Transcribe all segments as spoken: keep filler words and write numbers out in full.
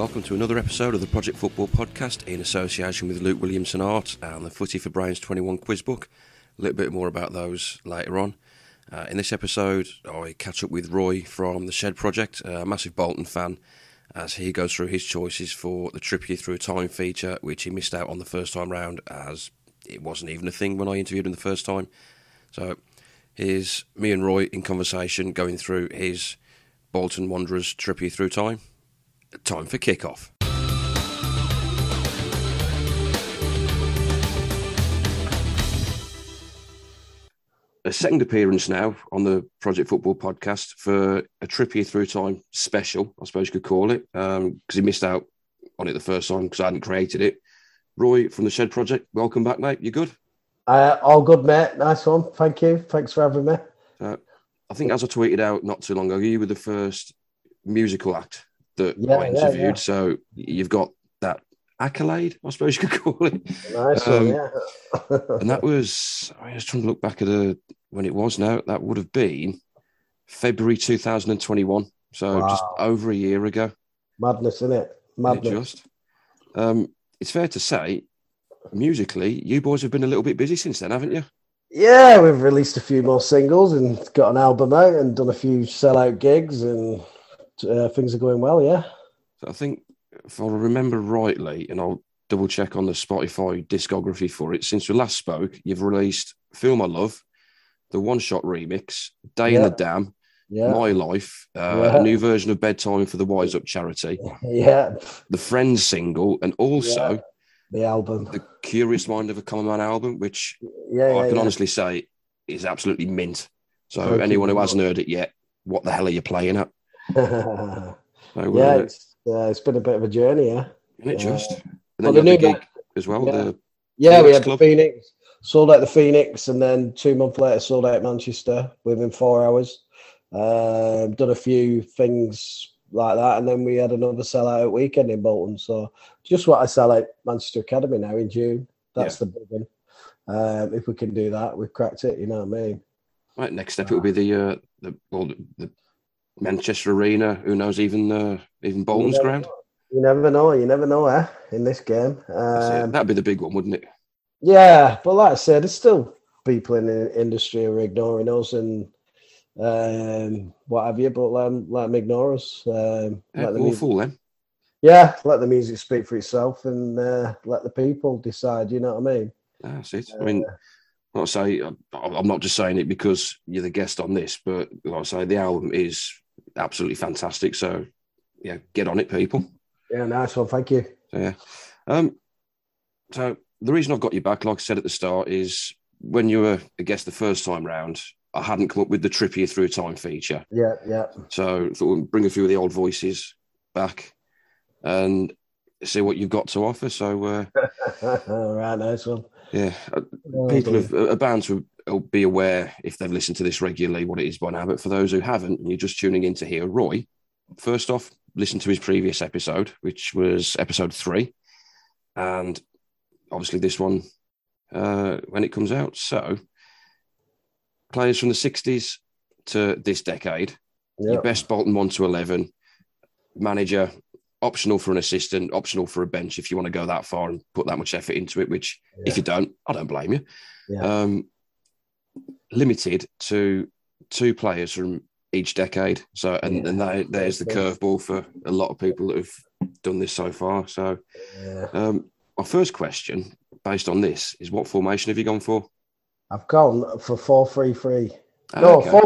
welcome to another episode of the Project Football Podcast in association with Luke Williamson Art and the Footy for Brains twenty-one quiz book. A little bit more about those later on. Uh, in this episode, I catch up with Roy from The Shed Project, a massive Bolton fan, as he goes through his choices for the Trip You Through Time feature, which he missed out on the first time round, as it wasn't even a thing when I interviewed him the first time. So here's me and Roy in conversation going through his Bolton Wanderers Trip You Through Time. Time for kick-off. A second appearance now on the Project Football Podcast for a Trip You Through Time special, I suppose you could call it, because um, he missed out on it the first time because I hadn't created it. Roy from The Shed Project, welcome back, mate. You good? Uh, all good, mate. Nice one. Thank you. Thanks for having me. Uh, I think as I tweeted out not too long ago, you were the first musical act that yeah, I interviewed, yeah, yeah. So you've got that accolade, I suppose you could call it. Nice um, one, yeah. And that was, I was trying to look back at a, when it was now, that would have been February two thousand twenty-one. So wow. Just over a year ago. Madness, isn't it? Madness. It just, um, it's fair to say, musically, you boys have been a little bit busy since then, haven't you? Yeah, we've released a few more singles and got an album out and done a few sellout gigs and uh, things are going well, yeah. So I think, if I remember rightly, and I'll double check on the Spotify discography for it, since we last spoke, you've released Film I Love, the One Shot Remix, Day yeah. in the Dam, yeah. My Life, uh, yeah. a new version of Bedtime for the Wise Up Charity, yeah, the Friends single, and also... Yeah. The album. The Curious Mind of a Common Man album, which yeah, yeah, I can yeah. honestly say is absolutely mint. So Thank anyone who hasn't heard it yet, what the hell are you playing at? so, yeah, uh, it's, uh, it's been a bit of a journey, yeah. Isn't it just? Uh, and then well, you had the gig as well. Yeah, the yeah Phoenix we had Club. the Phoenix. Sold out the Phoenix, and then two months later sold out Manchester within four hours. Uh, done a few things like that, and then we had another sellout weekend in Bolton. So just what I sell out Manchester Academy now in June. That's yeah. the big one. Um, if we can do that, we've cracked it. You know what I mean? Right. Next step, uh, it will be the uh, the, well, the Manchester Arena. Who knows? Even uh, even Bolton's you ground. Know. You never know. You never know. Eh? In this game, um, that'd be the big one, wouldn't it? Yeah, but like I said, there's still people in the industry who are ignoring us and. Um, what have you, but let them, let them ignore us. Um, yeah, let the we'll music, fool them. Yeah, let the music speak for itself and uh, let the people decide, you know what I mean? That's it. Uh, I mean, like I say, I'm not just saying it because you're the guest on this, but like I say, the album is absolutely fantastic. So, yeah, get on it, people. Yeah, nice one. Thank you. So, yeah. Um, so, the reason I've got you back, like I said at the start, is when you were a guest the first time round, I hadn't come up with the Trip You Through Time feature. Yeah, yeah. So I thought we'd bring a few of the old voices back and see what you've got to offer. So, uh, all right, nice one. Yeah, oh, people have, are bound to be aware if they've listened to this regularly what it is by now. But for those who haven't, and you're just tuning in to hear Roy, first off, listen to his previous episode, which was episode three, and obviously this one uh, when it comes out. So. Players from the sixties to this decade, yep. Your best Bolton one to eleven, manager, optional for an assistant, optional for a bench if you want to go that far and put that much effort into it, which yeah. if you don't, I don't blame you. Yeah. Um, limited to two players from each decade. So, and, yeah. and that, there's the curveball for a lot of people that have done this so far. So yeah. um, our first question based on this is what formation have you gone for? I've gone for four three three. Oh, no, okay.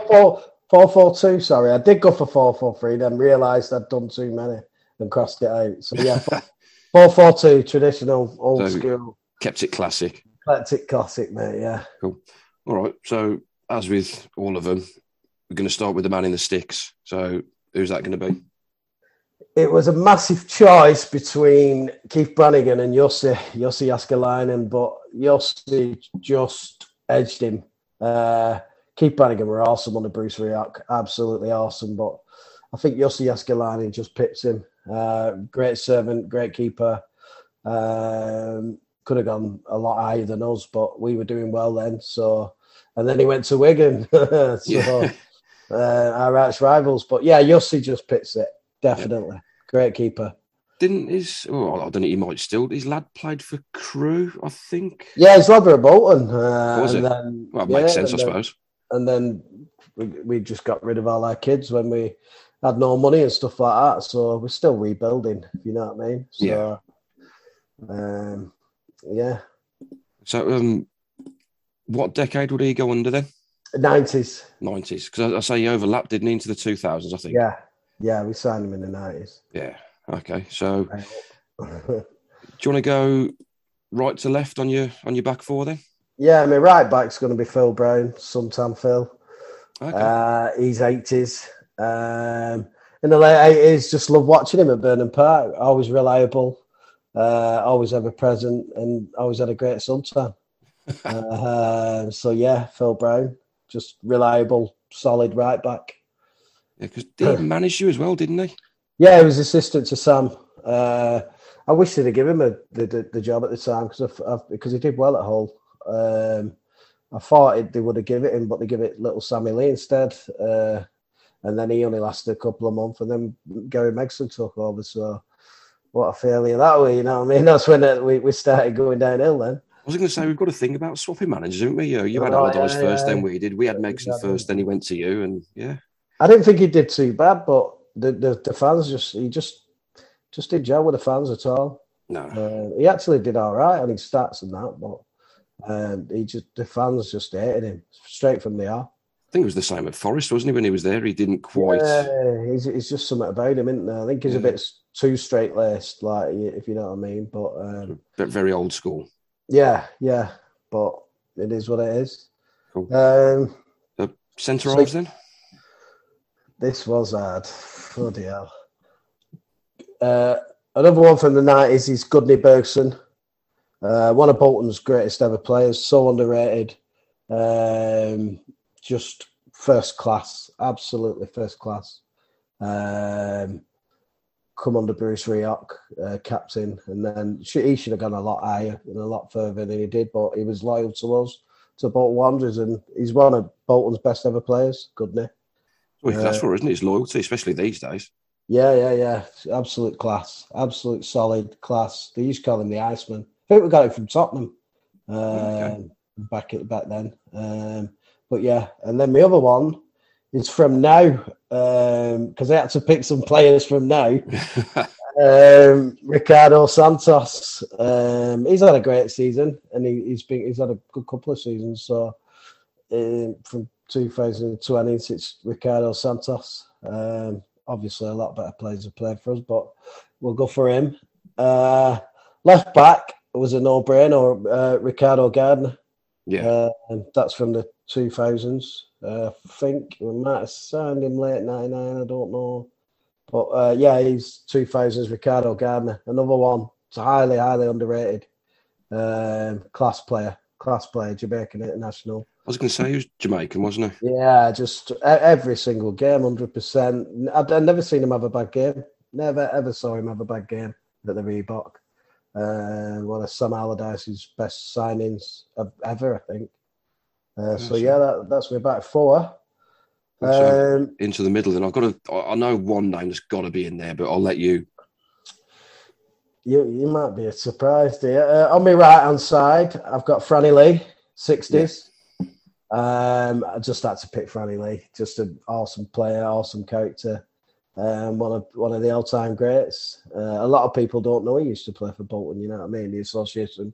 four four two, sorry. I did go for four four three, then realised I'd done too many and crossed it out. So, yeah, four four two, traditional, old so school. Kept it classic. Kept it classic, mate, yeah. Cool. All right, so as with all of them, we're going to start with the man in the sticks. So who's that going to be? It was a massive choice between Keith Brannigan and Jussi, Jussi Jääskeläinen, but Jussi just... edged him. Uh, Keith Brannigan were awesome under Bruce Rioch, absolutely awesome. But I think Jussi Jääskeläinen just pips him. Uh, great servant, great keeper. Um, could have gone a lot higher than us, but we were doing well then. So, and then he went to Wigan. so, yeah. uh, our arch rivals. But yeah, Jussi just pips it, definitely. Yeah. Great keeper. Didn't his... Oh, I don't know, he might still... His lad played for Crewe, I think. Yeah, his lad were at Bolton. Uh, was and it? Then, well, it yeah, makes sense, I then, suppose. And then we, we just got rid of all our kids when we had no money and stuff like that, so we're still rebuilding, if you know what I mean. So, yeah. Um, yeah. So, um, what decade would he go under then? nineties. nineties, because I, I say he overlapped, didn't he, into the two thousands, I think. Yeah, yeah, we signed him in the nineties. Yeah. Okay, so do you want to go right to left on your on your back four then? Yeah, I mean, right back's going to be Phil Brown, sometime Phil. Okay. Uh, he's eighties. Um, in the late eighties, just love watching him at Burnden Park. Always reliable, uh, always ever present, and always had a great suntan. uh, so, yeah, Phil Brown, just reliable, solid right back. Yeah, because he managed you as well, didn't he? Yeah, he was assistant to Sam. Uh, I wish they'd have given him a, the, the the job at the time because because he did well at Hull. Um, I thought it, they would have given it him, but they gave it little Sammy Lee instead. Uh, and then he only lasted a couple of months, and then Gary Megson took over. So what a failure that way, you know what I mean? That's when it, we, we started going downhill then. I was going to say, we've got a thing about swapping managers, haven't we? You, you oh, had Allardyce yeah, first, yeah. then we did. We had Megson exactly. first, then he went to you, and yeah. I didn't think he did too bad, but... The, the the fans just he just just didn't gel with the fans at all. No, uh, he actually did all right on his stats and that, but um, he just the fans just hated him straight from the off. I think it was the same at Forest, wasn't he? When he was there, he didn't quite. Yeah, he's he's just something about him, isn't there? I think he's yeah. a bit too straight laced, like if you know what I mean. But um, but very old school. Yeah, yeah, but it is what it is. Cool. Um, the centre halves so, then. This was hard. Bloody hell. Uh, another one from the nineties is Goodney Bergson. Uh, one of Bolton's greatest ever players. So underrated. Um, just first class. Absolutely first class. Um, come under Bruce Rioch, uh, captain. And then he should have gone a lot higher and a lot further than he did, but he was loyal to us, to Bolton Wanderers. And he's one of Bolton's best ever players, Goodney. Well, that's what, isn't it? It's loyalty, especially these days. Yeah, yeah, yeah. Absolute class. Absolute solid class. They used to call him the Iceman. I think we got it from Tottenham um, okay. back at, back then. Um, but yeah, and then the other one is from now, because um, they had to pick some players from now. um, Ricardo Santos. Um, he's had a great season, and he, he's been he's had a good couple of seasons. So um, from two thousand twenty, it's Ricardo Santos. Um, obviously, a lot better players have played for us, but we'll go for him. Uh, left back was a no-brainer, uh, Ricardo Gardner. Yeah, uh, and that's from the two thousands. Uh, I think we might have signed him late ninety-nine. I don't know, but uh, yeah, he's two thousands. Ricardo Gardner, another one. It's highly, highly underrated. Um, class player, class player, Jamaican international. I was going to say he was Jamaican, wasn't he? Yeah, just every single game, one hundred percent. I've, I've never seen him have a bad game. Never, ever saw him have a bad game at the Reebok. Uh, one of Sam Allardyce's best signings of, ever, I think. Uh, so, yeah, that, that's my back four. Um, so into the middle, then. I've got to, I know one name that's got to be in there, but I'll let you. You you might be surprised here. Uh, on my right-hand side, I've got Franny Lee, sixties. Yeah. Um, I just had to pick Franny Lee. Just an awesome player, awesome character, um, one of one of the all-time greats. Uh, a lot of people don't know he used to play for Bolton. You know what I mean? The association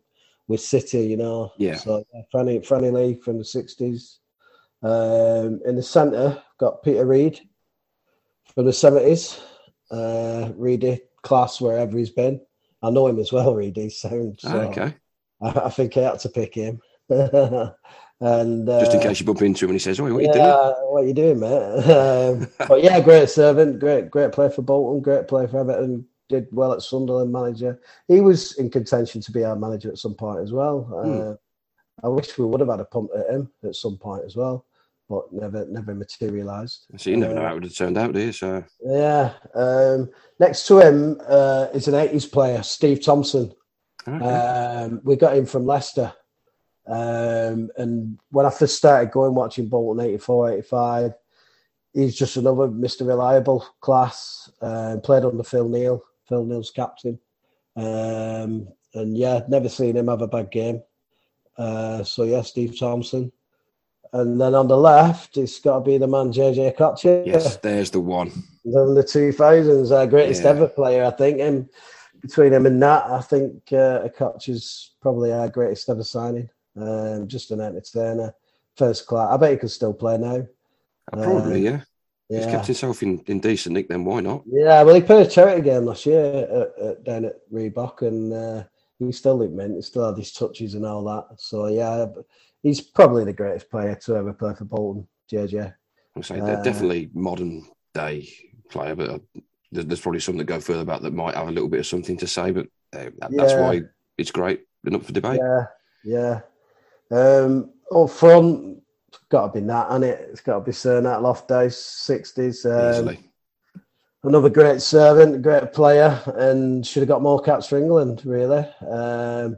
with City, you know. Yeah. So yeah, Franny Franny Lee from the sixties. Um, in the centre, got Peter Reid from the seventies. Uh, Reedy, class wherever he's been. I know him as well. Reedy sound. So ah, okay. I, I think I had to pick him. And uh, just in case you bump into him and he says, "Oh, what are you yeah, doing? What are you doing, mate?" Um, but yeah, great servant, great, great player for Bolton, great player for Everton. Did well at Sunderland, manager. He was in contention to be our manager at some point as well. Hmm. Uh, I wish we would have had a punt at him at some point as well, but never, never materialised. So you never uh, know how it would have turned out, do you? So yeah. Um, next to him uh, is an eighties player, Steve Thompson. Okay. Um, we got him from Leicester. Um, and when I first started going watching Bolton eighty-four eighty-five, he's just another Mister Reliable class. Uh, played under Phil Neal Phil Neal's captain. Um, and yeah, never seen him have a bad game. Uh, so yeah, Steve Thompson. And then on the left, it's got to be the man, J J Akotchi. Yes, there's the one. In the two thousands, our greatest yeah. ever player, I think. And between him and Nat, I think uh, Akotchi's probably our greatest ever signing. Um, just an entertainer, first class. I bet he could still play now. Uh, probably, yeah. yeah. He's kept himself in, in decent nick, then why not? Yeah, well, he played a charity game last year at, at, down at Reebok, and uh, he still looked mint. He still had his touches and all that. So, yeah, he's probably the greatest player to ever play for Bolton, J J. I'm saying they're uh, definitely modern day player, but there's probably some that go further back that might have a little bit of something to say, but that's yeah. why it's great and up for debate. Yeah, yeah. Um, up front, it's got to be Nat, hasn't it? It's got to be Sir Nat Loftus, sixties. Um, Easily. Another great servant, great player, and should have got more caps for England, really. Um,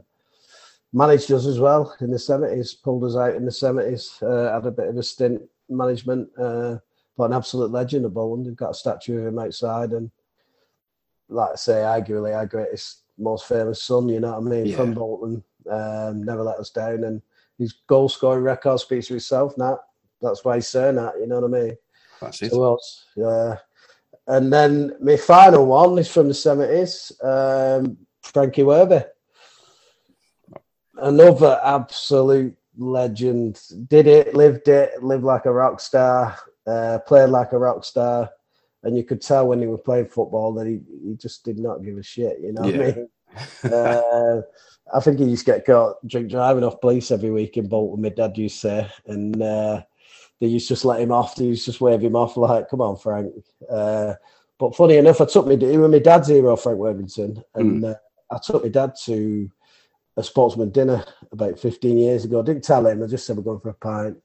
managed us as well in the seventies, pulled us out in the seventies, uh, had a bit of a stint management, uh, but an absolute legend of Bolton. They've got a statue of him outside, and like I say, arguably our greatest, most famous son, you know what I mean, yeah. from Bolton. Um, never let us down, and his goal scoring record speaks for itself, Nat. That's why he's saying that, you know what I mean? That's it. So else, yeah. And then my final one is from the seventies, um, Frankie Werbe. Another absolute legend. Did it, lived it, lived like a rock star, uh, played like a rock star. And you could tell when he was playing football that he, he just did not give a shit, you know yeah. what I mean? uh, I think he used to get caught drink driving off police every week in Bolton, my dad used to say, and uh, they used to just let him off, they used to just wave him off like, come on, Frank. Uh, but funny enough, I took my, he was my dad's hero, Frank Worthington, and mm. uh, I took my dad to a sportsman dinner about fifteen years ago. I didn't tell him, I just said we're going for a pint,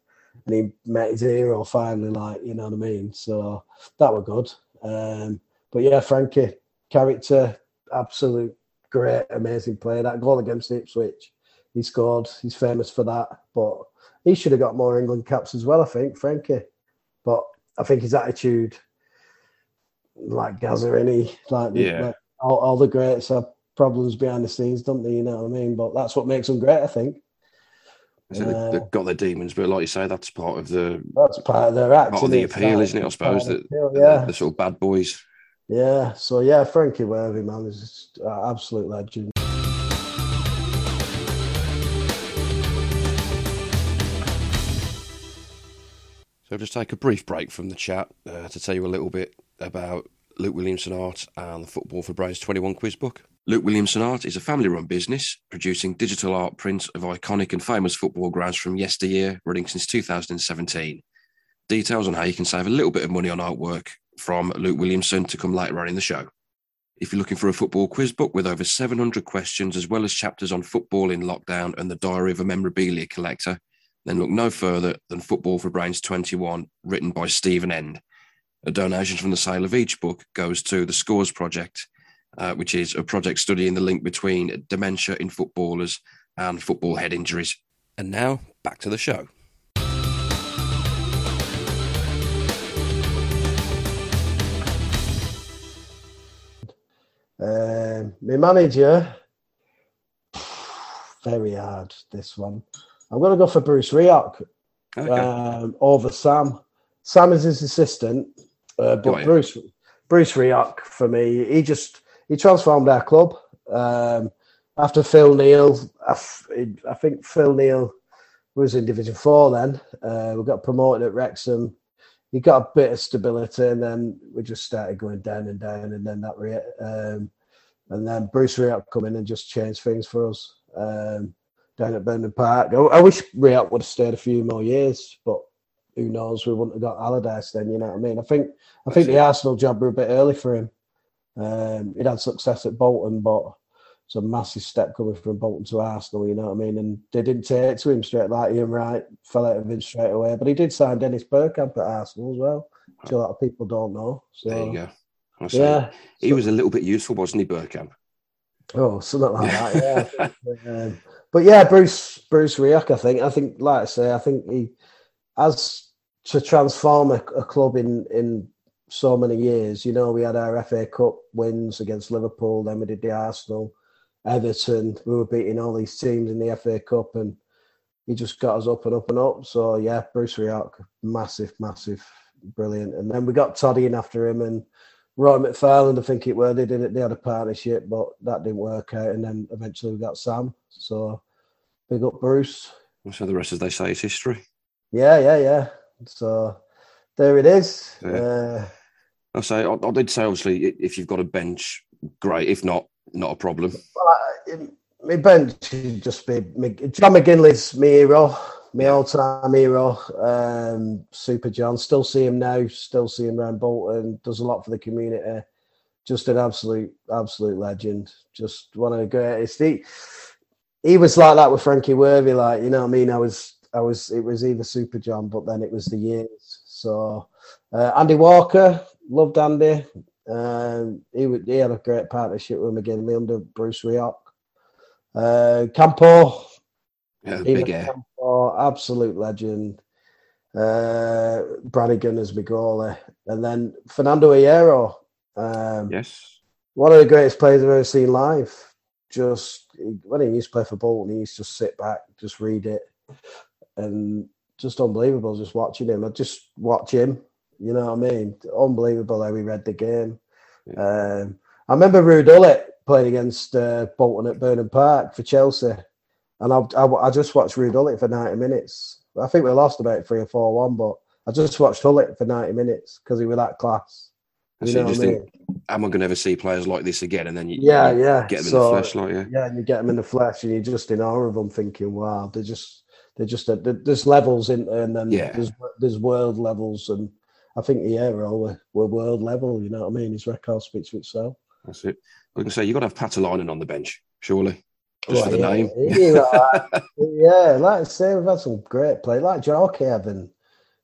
and he met his hero finally, like, you know what I mean? So that were good. Um, but yeah, Frankie, character, absolute great, amazing player. That goal against Ipswich, he scored. He's famous for that. But he should have got more England caps as well, I think, Frankie. But I think his attitude, like Gazzarini, like, yeah. like all, all the greats have problems behind the scenes, don't they? You know what I mean? But that's what makes them great, I think. So uh, they've got their demons, but like you say, that's part of the that's part of their act, part of the appeal, isn't it? I suppose that appeal, yeah. the, the sort of bad boys. Yeah, so yeah, Frankie Werbe, man, is an absolute legend. So I'll just take a brief break from the chat uh, to tell you a little bit about Luke Williamson Art and the Football for Brains twenty-one quiz book. Luke Williamson Art is a family-run business producing digital art prints of iconic and famous football grounds from yesteryear, running since two thousand seventeen. Details on how you can save a little bit of money on artwork from Luke Williamson to come later on in the show. If you're looking for a football quiz book with over seven hundred questions, as well as chapters on football in lockdown and the diary of a memorabilia collector, then look no further than Football for Brains twenty-one, written by Stephen End. A donation from the sale of each book goes to the Scores Project, uh, which is a project studying the link between dementia in footballers and football head injuries. And now, back to the show. Um, my manager, very hard this one. I'm going to go for Bruce Rioch okay. um, over Sam. Sam is his assistant, uh, but Bruce Bruce Rioch for me, he just he transformed our club. Um, after Phil Neal, I, f- I think Phil Neal was in Division Four then. Uh, we got promoted at Wrexham. He got a bit of stability, and then we just started going down and down, and then that were it. Um, and then Bruce Rioch come in and just changed things for us um, down at Burnden Park. I, I wish Rioch would have stayed a few more years, but who knows? We wouldn't have got Allardyce then. You know what I mean? I think I think the Arsenal job were a bit early for him. Um, he'd had success at Bolton, but it's a massive step coming from Bolton to Arsenal. You know what I mean? And they didn't take to him straight. Like Ian Wright fell out of him straight away, but he did sign Dennis Bergkamp at Arsenal as well, which a lot of people don't know. So there you go. Yeah, he so, was a little bit useful, wasn't he, Bergkamp? Oh, something like that. Yeah, um, but yeah, Bruce Bruce Rioch. I think. I think, like I say, I think he has to transform a, a club in in so many years. You know, we had our F A Cup wins against Liverpool, then we did the Arsenal, Everton. We were beating all these teams in the F A Cup, and he just got us up and up and up. So, yeah, Bruce Rioch, massive, massive, brilliant. And then we got Toddy in after him, and Roy McFarland, I think it were. They did it. They had a partnership, but that didn't work out. And then eventually we got Sam. So, big up Bruce. So the rest, as they say, is history. Yeah, yeah, yeah. So there it is. Yeah. Uh, I say, I, I did say, obviously, if you've got a bench, great. If not, not a problem. My bench should just be my, John McGinley's my hero, my all-time hero. Um, Super John. Still see him now. Still see him around Bolton. Does a lot for the community. Just an absolute, absolute legend. Just one of the greatest. He, He was like that with Frankie Werbe, like, you know what I mean? I was, I was, it was either Super John, but then it was the years. So, uh, Andy Walker, loved Andy. Um, he, would, he had a great partnership with McGinley under Bruce Rioch. Uh, Campo. Yeah, big air. Campo, absolute legend. Uh, Brannigan as my goalie. And then Fernando Hierro. Um, yes. One of the greatest players I've ever seen live. Just, when he used to play for Bolton, he used to just sit back, just read it, and just unbelievable just watching him. I just watch him, you know what I mean? Unbelievable how he read the game. Yeah. Um, I remember Ruud Gullit playing against uh, Bolton at Burnden Park for Chelsea, and I, I, I just watched Ruud Gullit for ninety minutes. I think we lost about three or four one, but I just watched Gullit for ninety minutes because he was that class. You so know you just what I mean? Think, am I going to ever see players like this again? And then you, yeah, you yeah. get them so, in the flesh, like yeah. Yeah, and you get them in the flesh, and you're just in awe of them, thinking, "Wow, they're just, they're just, they're, there's levels in, and then yeah. there's there's world levels, and I think the era were, were world level. You know what I mean? His record speaks for itself. That's it. I can say you got to have Patalainen on the bench, surely, just well, for the yeah, name. Yeah, yeah, like I say, we've had some great play, like Jockey Evan,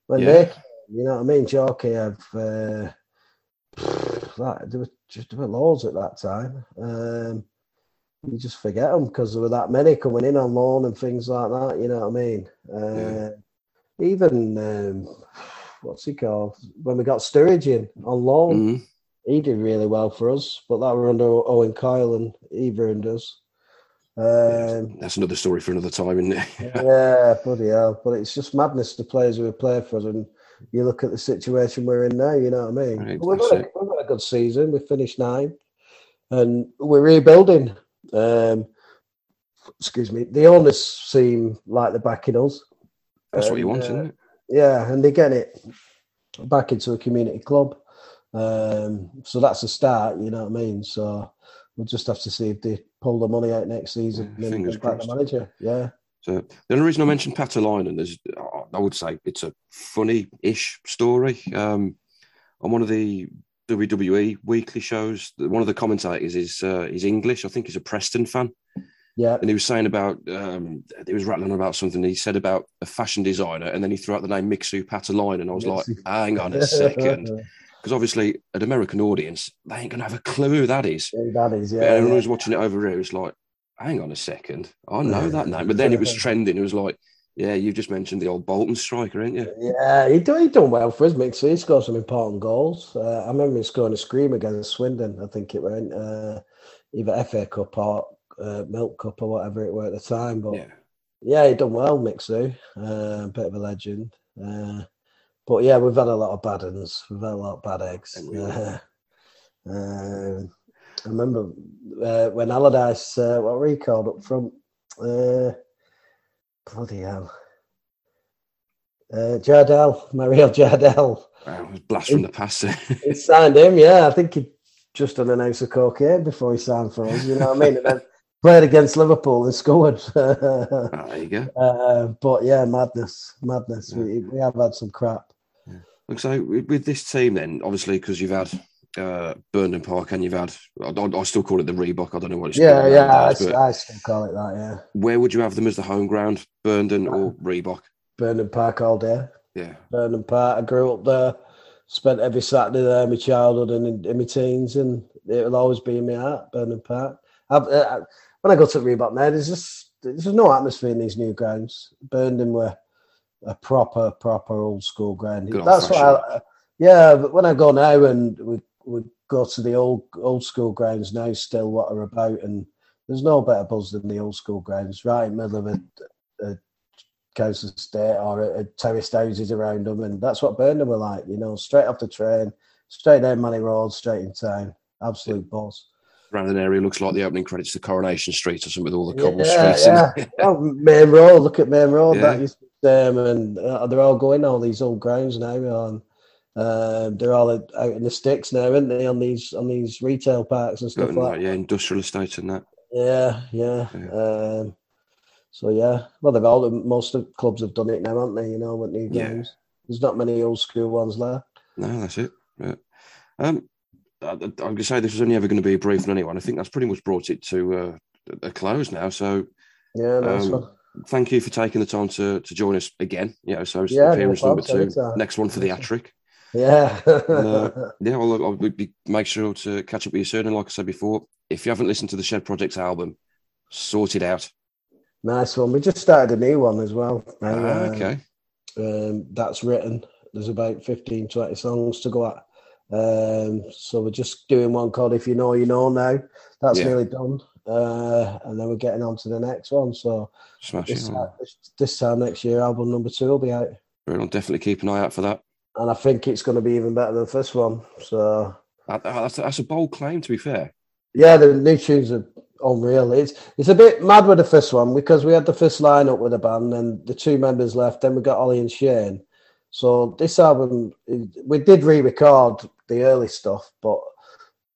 when yeah. they, you know what I mean, Jockey Evan. Uh, That, there were just there were loads at that time. Um, you just forget them because there were that many coming in on loan and things like that. You know what I mean? Uh, yeah. Even um, what's he called? When we got Sturridge in on loan, mm-hmm. he did really well for us. But that were under Owen Coyle, and he ruined us. Um, That's another story for another time, isn't it? Yeah, bloody hell. But it's just madness, the players who have played for us, and you look at the situation we're in now, you know what I mean? Right, we've, had a, we've had a good season. We finished ninth, and we're rebuilding. Um, excuse me. The owners seem like they're backing us. That's um, what you want, uh, isn't it? Yeah, and they get it back into a community club. Um, so that's a start, you know what I mean? So we'll just have to see if they pull the money out next season. Yeah, and back the manager, yeah. So the only reason I mentioned Patalainen is, I would say it's a funny-ish story. Um, on one of the W W E weekly shows, one of the commentators is uh, is English. I think he's a Preston fan. Yeah. And he was saying about, um, he was rattling about something. He said about a fashion designer, and then he threw out the name Mixu Patalainen. And I was like, hang on a second. Because obviously an American audience, they ain't going to have a clue who that is. Yeah, that is, yeah. But everyone yeah. who's watching it over here is like, hang on a second, I know that name. But then it was trending. It was like, yeah, you've just mentioned the old Bolton striker, ain't you? Yeah, he done, he done well for his mix. He scored some important goals. Uh, I remember him scoring a scream against Swindon, I think it went, uh, either F A Cup or uh, Milk Cup or whatever it were at the time. But yeah, yeah he done well, Mixu. Uh, bit of a legend. Uh, but yeah, we've had a lot of bad uns. We've had a lot of bad eggs. Yeah. Uh, I remember uh, when Allardyce, uh, what were he called up front? Uh, bloody hell. Uh, Jardel, Mario Jardel. Wow, it was blast from the past. He signed him, yeah. I think he'd just done an ounce of cocaine before he signed for us, you know what I mean? And then played against Liverpool and scored. Oh, there you go. Uh, but yeah, madness, madness. Yeah. We, we have had some crap. Yeah. Look, so with this team then, obviously, because you've had... Uh, Burnden Park, and you've had, I, I still call it the Reebok. I don't know what it's yeah, called. Yeah, days, I, I still call it that, yeah. Where would you have them as the home ground, Burnden or Reebok? Burnden Park all day. Yeah. Burnden Park. I grew up there, spent every Saturday there in my childhood and in, in my teens, and it'll always be in my heart, Burnden Park. I, I, when I go to Reebok now, there's just there's no atmosphere in these new grounds. Burnden were a proper, proper old school ground. Good That's what I... Yeah, but when I go now and we we go to the old old school grounds now, still what are about, and there's no better buzz than the old school grounds, right in the middle of a, a council estate or a, a terraced houses around them, and that's what Burnden were like, you know, straight off the train, straight down Manny Road, straight in town, absolute yeah. buzz. Around an area looks like the opening credits to Coronation Street or something with all the cobble yeah, streets. Yeah, in. oh, Main Road, look at Main Road, yeah. that used to be um, and uh, they're all going all these old grounds now on. Um, they're all out in the sticks now, aren't they? On these on these retail parks and stuff like that. Yeah, industrial estates and that. Yeah, yeah. yeah. Um, so yeah, well, they've all most of the clubs have done it now, haven't they? You know, with new games. Yeah. There's not many old school ones left. No, that's it. Right. Um, I, I'm going to say this was only ever going to be a brief on anyone. I think that's pretty much brought it to uh, a close now. So yeah, nice um, one. Thank you for taking the time to to join us again. You know, so it's yeah, appearance no problem, number two, anytime. Next one for the hat-trick. Yeah. uh, yeah, well, I'll, I'll be, make sure to catch up with you soon. And like I said before, if you haven't listened to the Shed Project's album, sort it out. Nice one. We just started a new one as well. And, ah, okay. Um, um, that's written. There's about fifteen, twenty songs to go at. Um, so we're just doing one called If You Know, You Know Now. That's yeah. nearly done. Uh, and then we're getting on to the next one. So this, it, this, this time next year, album number two will be out. I'll definitely keep an eye out for that. And I think it's going to be even better than the first one. So that's, that's a bold claim, to be fair. Yeah, the new tunes are unreal. It's it's a bit mad with the first one because we had the first lineup with the band and the two members left. Then we got Ollie and Shane. So this album, we did re-record the early stuff, but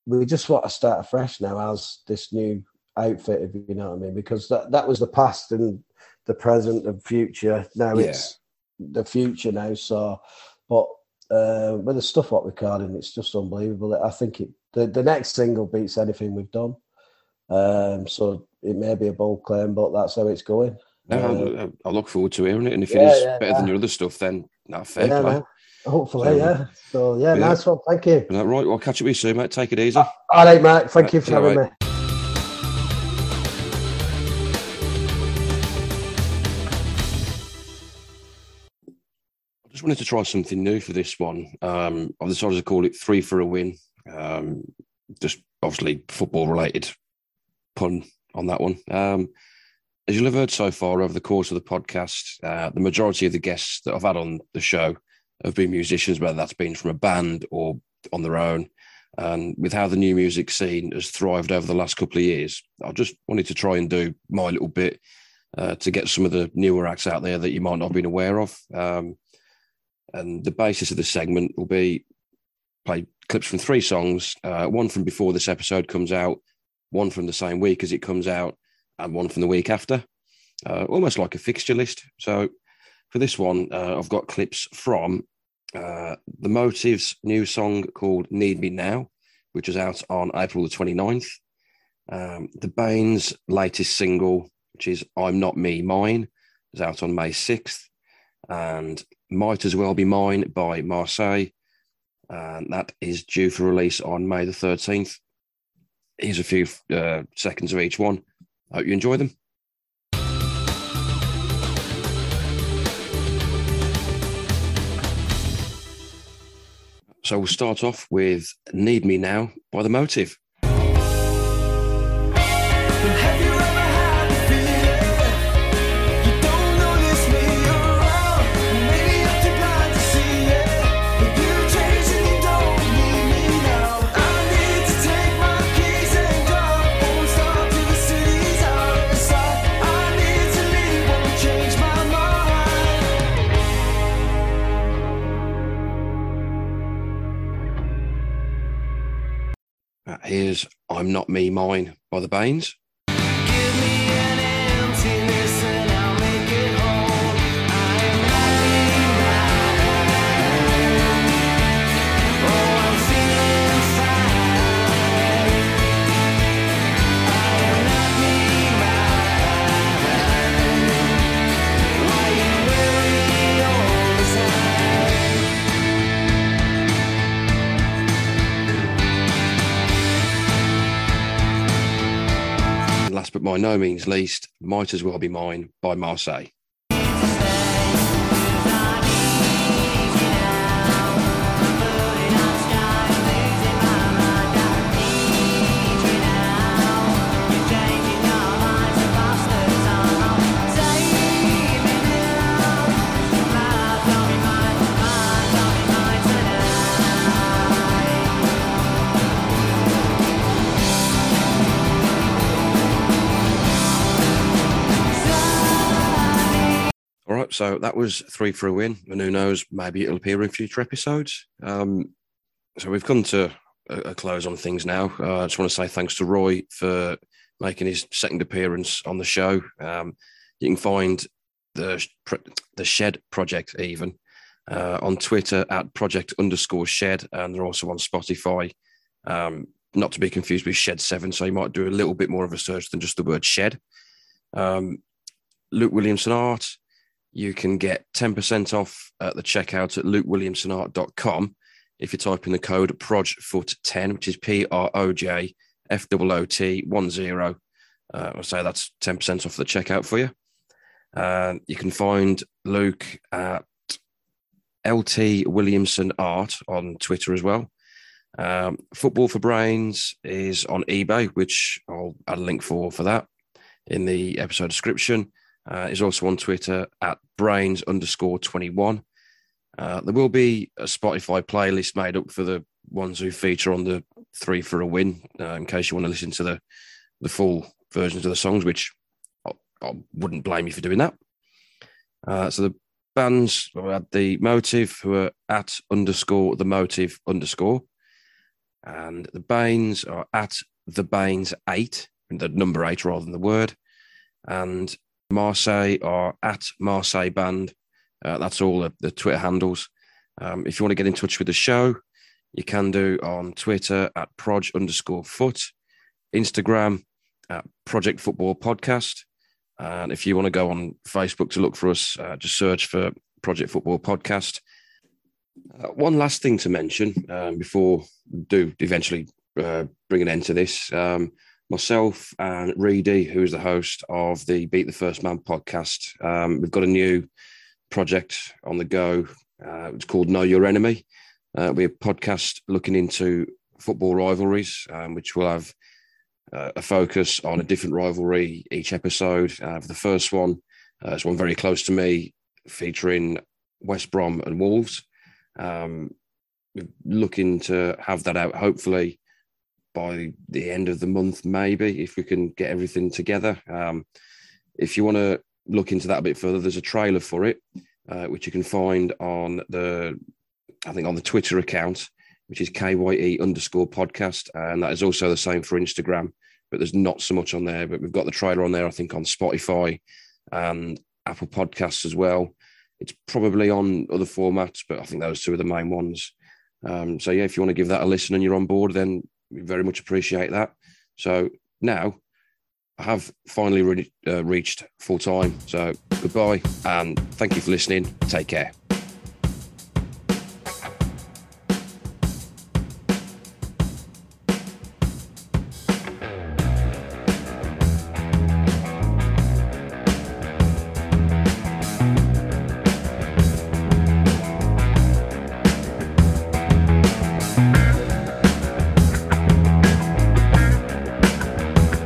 we just want to start afresh now as this new outfit, if you know what I mean, because that, that was the past and the present and future. Now yeah. it's the future now, so... But uh, with the stuff what we're recording, it's just unbelievable. I think it, the, the next single beats anything we've done. Um, so it may be a bold claim, but that's how it's going. No, um, I look forward to hearing it. And if yeah, it is yeah, better yeah. than your other stuff, then nah, fair yeah, play. Man. Hopefully, so, yeah. So, yeah, yeah, nice one. Thank you. Right, right, well, catch up with you soon, mate. Take it easy. All right, mate. Thank right, you for having right. me. Just wanted to try something new for this one. Um, I've decided to call it Three for a Win. Um, just obviously football related pun on that one. Um, as you'll have heard so far over the course of the podcast, uh, the majority of the guests that I've had on the show have been musicians, whether that's been from a band or on their own. And with how the new music scene has thrived over the last couple of years, I just wanted to try and do my little bit uh, to get some of the newer acts out there that you might not have been aware of. Um, And the basis of this segment will be play clips from three songs, uh, one from before this episode comes out, one from the same week as it comes out, and one from the week after, uh, almost like a fixture list. So for this one, uh, I've got clips from uh, The Motives' new song called Need Me Now, which is out on April the twenty-ninth. Um, the Baines' latest single, which is I'm Not Me, Mine, is out on May sixth. And Might As Well Be Mine by Marseille, and that is due for release on May the thirteenth. Here's a few uh, seconds of each one. Hope you enjoy them. So we'll start off with Need Me Now by The Motive. Here's I'm Not Me, Mine by The Baines. Last but by no means least, Might As Well Be Mine by Marseille. All right, so that was three for a win, and who knows, maybe it'll appear in future episodes. Um, so we've come to a, a close on things now. Uh, I just want to say thanks to Roy for making his second appearance on the show. Um, you can find the the Shed Project even uh, on Twitter at project underscore shed, and they're also on Spotify. Um, not to be confused with Shed seven, so you might do a little bit more of a search than just the word shed. Um, Luke Williamson Art, you can get ten percent off at the checkout at luke williamson art dot com if you type in the code P R O J foot ten, which is P R O J F O O T one zero. Uh, I'll say that's ten percent off the checkout for you. Uh, you can find Luke at L T Williamson Art on Twitter as well. Um, Football for Brains is on eBay, which I'll add a link for for that in the episode description. Uh, is also on Twitter at Brains underscore twenty-one. Uh, there will be a Spotify playlist made up for the ones who feature on the Three for a Win, uh, in case you want to listen to the, the full versions of the songs, which I, I wouldn't blame you for doing that. Uh, so the bands, we had The Motive, who are at underscore The Motive underscore. And The Baines are at The Baines eight, the number eight rather than the word. And Marseille are at Marseille Band. Uh, that's all the, the Twitter handles. Um, if you want to get in touch with the show, you can do on Twitter at proj underscore foot, Instagram at Project Football Podcast. And if you want to go on Facebook to look for us, uh, just search for Project Football Podcast. Uh, one last thing to mention um, before we do eventually uh, bring an end to this. Um, myself and Reedy, who is the host of the Beat the First Man podcast, um, we've got a new project on the go. Uh, it's called Know Your Enemy. Uh, we're a podcast looking into football rivalries, um, which will have uh, a focus on a different rivalry each episode. Uh, for the first one, uh, it's one very close to me, featuring West Brom and Wolves. Um, looking to have that out hopefully by the end of the month, maybe, if we can get everything together. Um, if you want to look into that a bit further, there's a trailer for it, uh, which you can find on the, I think on the Twitter account, which is K Y E underscore podcast. And that is also the same for Instagram, but there's not so much on there, but we've got the trailer on there, I think on Spotify and Apple Podcasts as well. It's probably on other formats, but I think those two are the main ones. Um, so, yeah, if you want to give that a listen and you're on board, then we very much appreciate that. So now I have finally re- uh, reached full time. So goodbye and thank you for listening. Take care.